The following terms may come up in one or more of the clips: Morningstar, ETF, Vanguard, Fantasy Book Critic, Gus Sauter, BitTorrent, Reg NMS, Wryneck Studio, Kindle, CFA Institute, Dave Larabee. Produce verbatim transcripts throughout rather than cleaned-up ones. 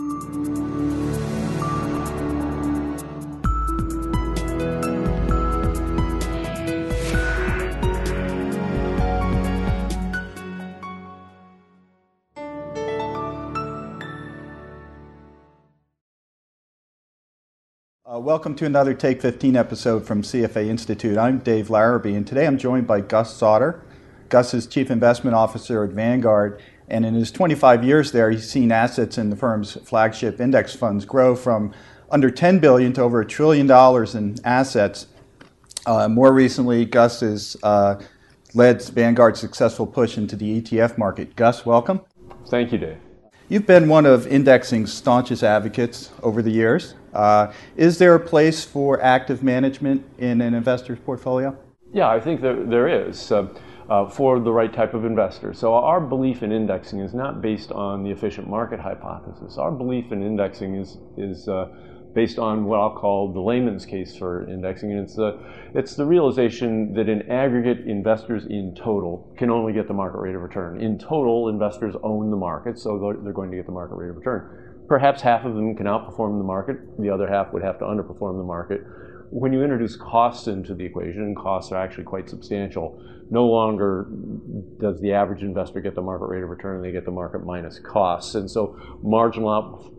Uh, welcome to another Take fifteen episode from C F A Institute. I'm Dave Larabee, and today I'm joined by Gus Sauter. Gus is Chief Investment Officer at Vanguard, and in his twenty-five years there, he's seen assets in the firm's flagship index funds grow from under ten billion dollars to over a trillion dollars in assets. Uh, more recently, Gus has uh, led Vanguard's successful push into the E T F market. Gus, welcome. Thank you, Dave. You've been one of indexing's staunchest advocates over the years. Uh, is there a place for active management in an investor's portfolio? Yeah, I think there, there is uh, uh, for the right type of investor. So our belief in indexing is not based on the efficient market hypothesis. Our belief in indexing is, is uh, based on what I'll call the layman's case for indexing. And it's, uh, it's the realization that in aggregate, investors in total can only get the market rate of return. In total, investors own the market, so they're going to get the market rate of return. Perhaps half of them can outperform the market. The other half would have to underperform the market. When you introduce costs into the equation, and costs are actually quite substantial, no longer does the average investor get the market rate of return, they get the market minus costs. And so marginal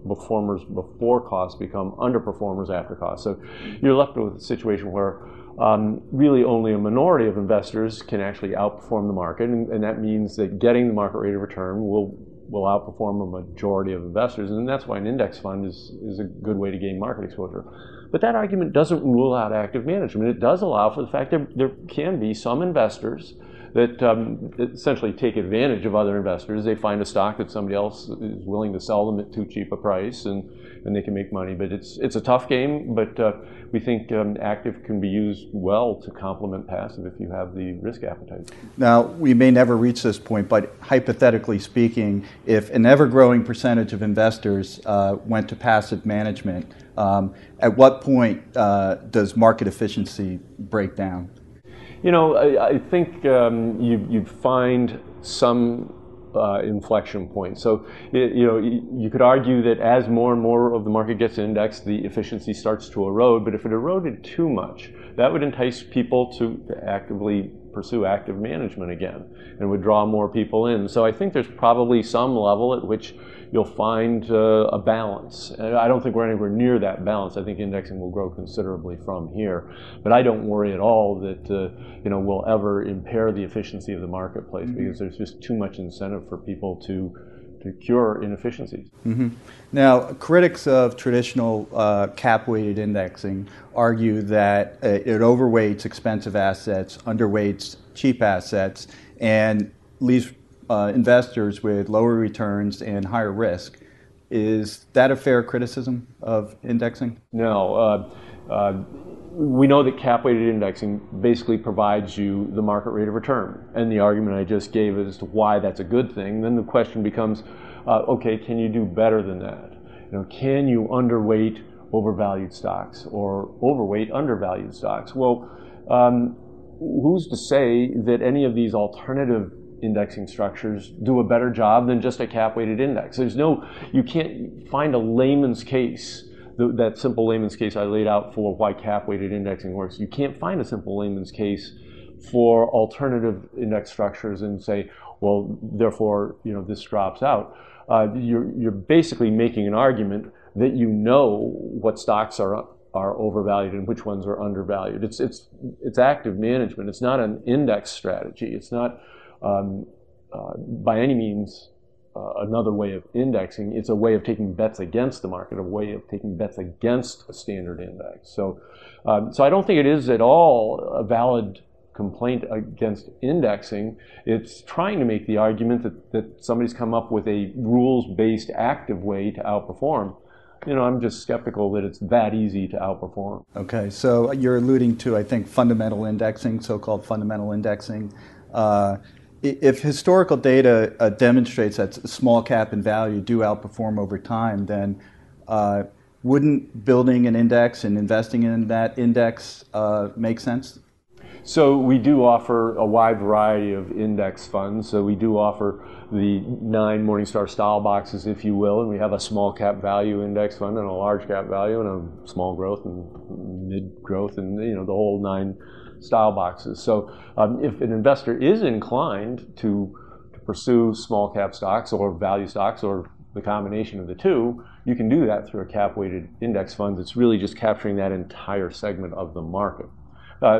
outperformers before costs become underperformers after costs. So you're left with a situation where um, really only a minority of investors can actually outperform the market, and, and that means that getting the market rate of return will will outperform a majority of investors, and that's why an index fund is, is a good way to gain market exposure. But that argument doesn't rule out active management. It does allow for the fact that there can be some investors that um, essentially take advantage of other investors. They find a stock that somebody else is willing to sell them at too cheap a price, and, and they can make money. But it's, it's a tough game, but uh, we think um, active can be used well to complement passive if you have the risk appetite. Now, we may never reach this point, but hypothetically speaking, if an ever-growing percentage of investors uh, went to passive management, um, at what point uh, does market efficiency break down? You know, I, I think um, you, you'd find some uh, inflection point. So, it, you know, you could argue that as more and more of the market gets indexed, the efficiency starts to erode. But if it eroded too much, that would entice people to actively pursue active management again and would draw more people in. So I think there's probably some level at which you'll find uh, a balance. And I don't think we're anywhere near that balance. I think indexing will grow considerably from here. But I don't worry at all that uh, you know, we'll ever impair the efficiency of the marketplace, mm-hmm. because there's just too much incentive for people to to cure inefficiencies. Mm-hmm. Now, critics of traditional uh, cap-weighted indexing argue that it overweights expensive assets, underweights cheap assets, and leaves uh, investors with lower returns and higher risk. Is that a fair criticism of indexing? No. Uh, uh, We know that cap-weighted indexing basically provides you the market rate of return. And the argument I just gave as to why that's a good thing, then the question becomes, uh, okay, can you do better than that? You know, can you underweight overvalued stocks or overweight undervalued stocks? Well, um, who's to say that any of these alternative indexing structures do a better job than just a cap-weighted index? There's no, you can't find a layman's case. That simple layman's case I laid out for why cap-weighted indexing works, you can't find a simple layman's case for alternative index structures and say, well, therefore, you know, this drops out. Uh, you're, you're basically making an argument that you know what stocks are are overvalued and which ones are undervalued. It's it's it's active management. It's not an index strategy. It's not um, uh, by any means another way of indexing. It's a way of taking bets against the market, a way of taking bets against a standard index. So, um, so I don't think it is at all a valid complaint against indexing. It's trying to make the argument that, that somebody's come up with a rules-based active way to outperform. You know, I'm just skeptical that it's that easy to outperform. Okay, so you're alluding to, I think, fundamental indexing, so-called fundamental indexing. Uh, If historical data uh, demonstrates that small cap and value do outperform over time, then uh, wouldn't building an index and investing in that index uh, make sense? So we do offer a wide variety of index funds. So we do offer the nine Morningstar style boxes, if you will, and we have a small cap value index fund and a large cap value and a small growth and mid growth and, you know, the whole nine style boxes. So um, if an investor is inclined to, to pursue small cap stocks or value stocks or the combination of the two, you can do that through a cap-weighted index fund. It's really just capturing that entire segment of the market. Uh,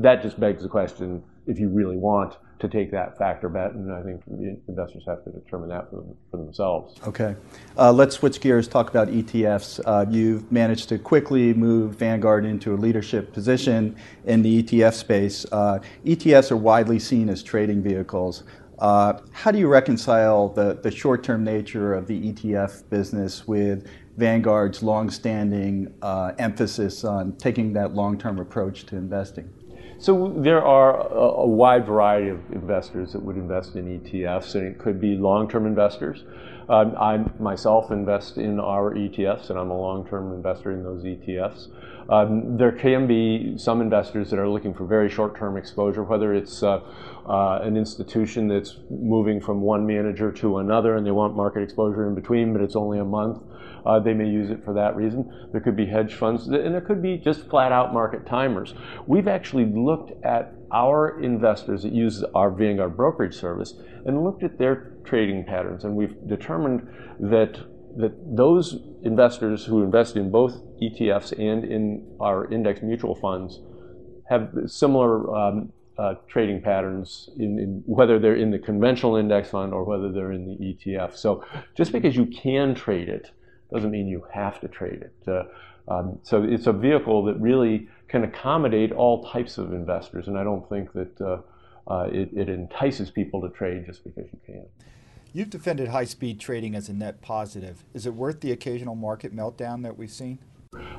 that just begs the question, if you really want to take that factor bet, and I think investors have to determine that for, for themselves. Okay. Uh, let's switch gears, talk about E T Fs. Uh, you've managed to quickly move Vanguard into a leadership position in the E T F space. Uh, E T Fs are widely seen as trading vehicles. Uh, how do you reconcile the, the short-term nature of the E T F business with Vanguard's long-standing uh, emphasis on taking that long-term approach to investing? So there are a, a wide variety of investors that would invest in E T Fs, and it could be long-term investors. Um, I myself invest in our E T Fs, and I'm a long-term investor in those E T Fs. Um, there can be some investors that are looking for very short-term exposure, whether it's uh, uh, an institution that's moving from one manager to another and they want market exposure in between, but it's only a month. Uh, they may use it for that reason. There could be hedge funds, and there could be just flat-out market timers. We've actually looked at our investors that use our Vanguard brokerage service and looked at their trading patterns, and we've determined that that those investors who invest in both E T Fs and in our index mutual funds have similar um, uh, trading patterns, in, in whether they're in the conventional index fund or whether they're in the E T F. So just because you can trade it doesn't mean you have to trade it. Uh, um, so it's a vehicle that really can accommodate all types of investors, and I don't think that uh, uh, it, it entices people to trade just because you can. You've defended high-speed trading as a net positive. Is it worth the occasional market meltdown that we've seen?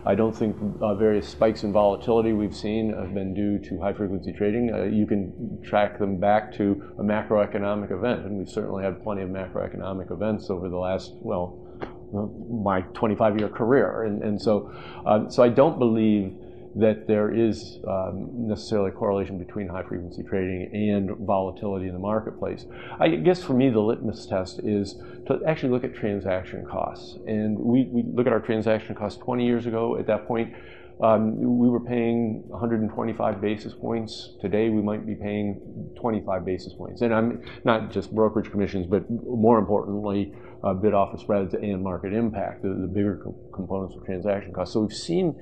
I don't think uh, various spikes in volatility we've seen have been due to high-frequency trading. Uh, you can track them back to a macroeconomic event, and we've certainly had plenty of macroeconomic events over the last, well, my twenty-five year career. And, and so, uh, so I don't believe that there is um, necessarily a correlation between high-frequency trading and volatility in the marketplace. I guess for me the litmus test is to actually look at transaction costs. And we, we look at our transaction costs twenty years ago. At that point, um, we were paying one hundred twenty-five basis points. Today we might be paying twenty-five basis points. And I'm not just brokerage commissions, but more importantly, uh, bid-offer spreads and market impact, the, the bigger co components of transaction costs. So we've seen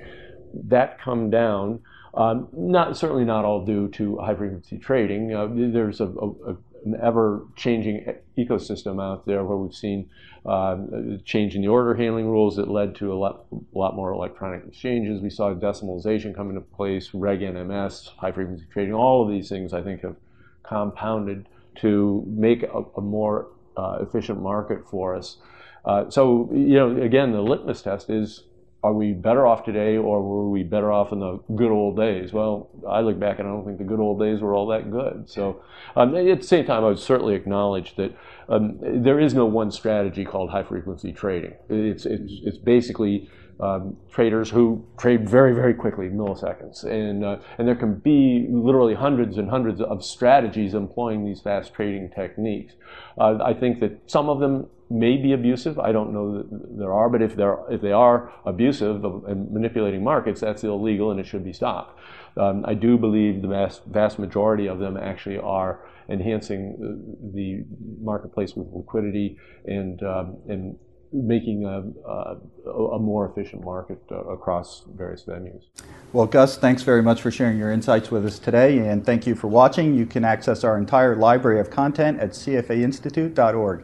that come down, um, not certainly not all due to high-frequency trading. Uh, there's a, a, a, an ever-changing ecosystem out there where we've seen uh, a change in the order handling rules that led to a lot, a lot more electronic exchanges. We saw decimalization come into place, Reg N M S, high-frequency trading. All of these things, I think, have compounded to make a, a more uh, efficient market for us. Uh, so, you know, again, the litmus test is, are we better off today, or were we better off in the good old days? Well, I look back and I don't think the good old days were all that good. So um, at the same time, I would certainly acknowledge that um, there is no one strategy called high-frequency trading. It's, it's, it's basically um, traders who trade very, very quickly, milliseconds. And, uh, and there can be literally hundreds and hundreds of strategies employing these fast trading techniques. Uh, I think that some of them may be abusive. I don't know that there are, but if they're if they are abusive and manipulating markets, that's illegal and it should be stopped. Um, I do believe the vast vast majority of them actually are enhancing the marketplace with liquidity and um, and making a, a, a more efficient market across various venues. Well, Gus, thanks very much for sharing your insights with us today, and thank you for watching. You can access our entire library of content at C F A institute dot org.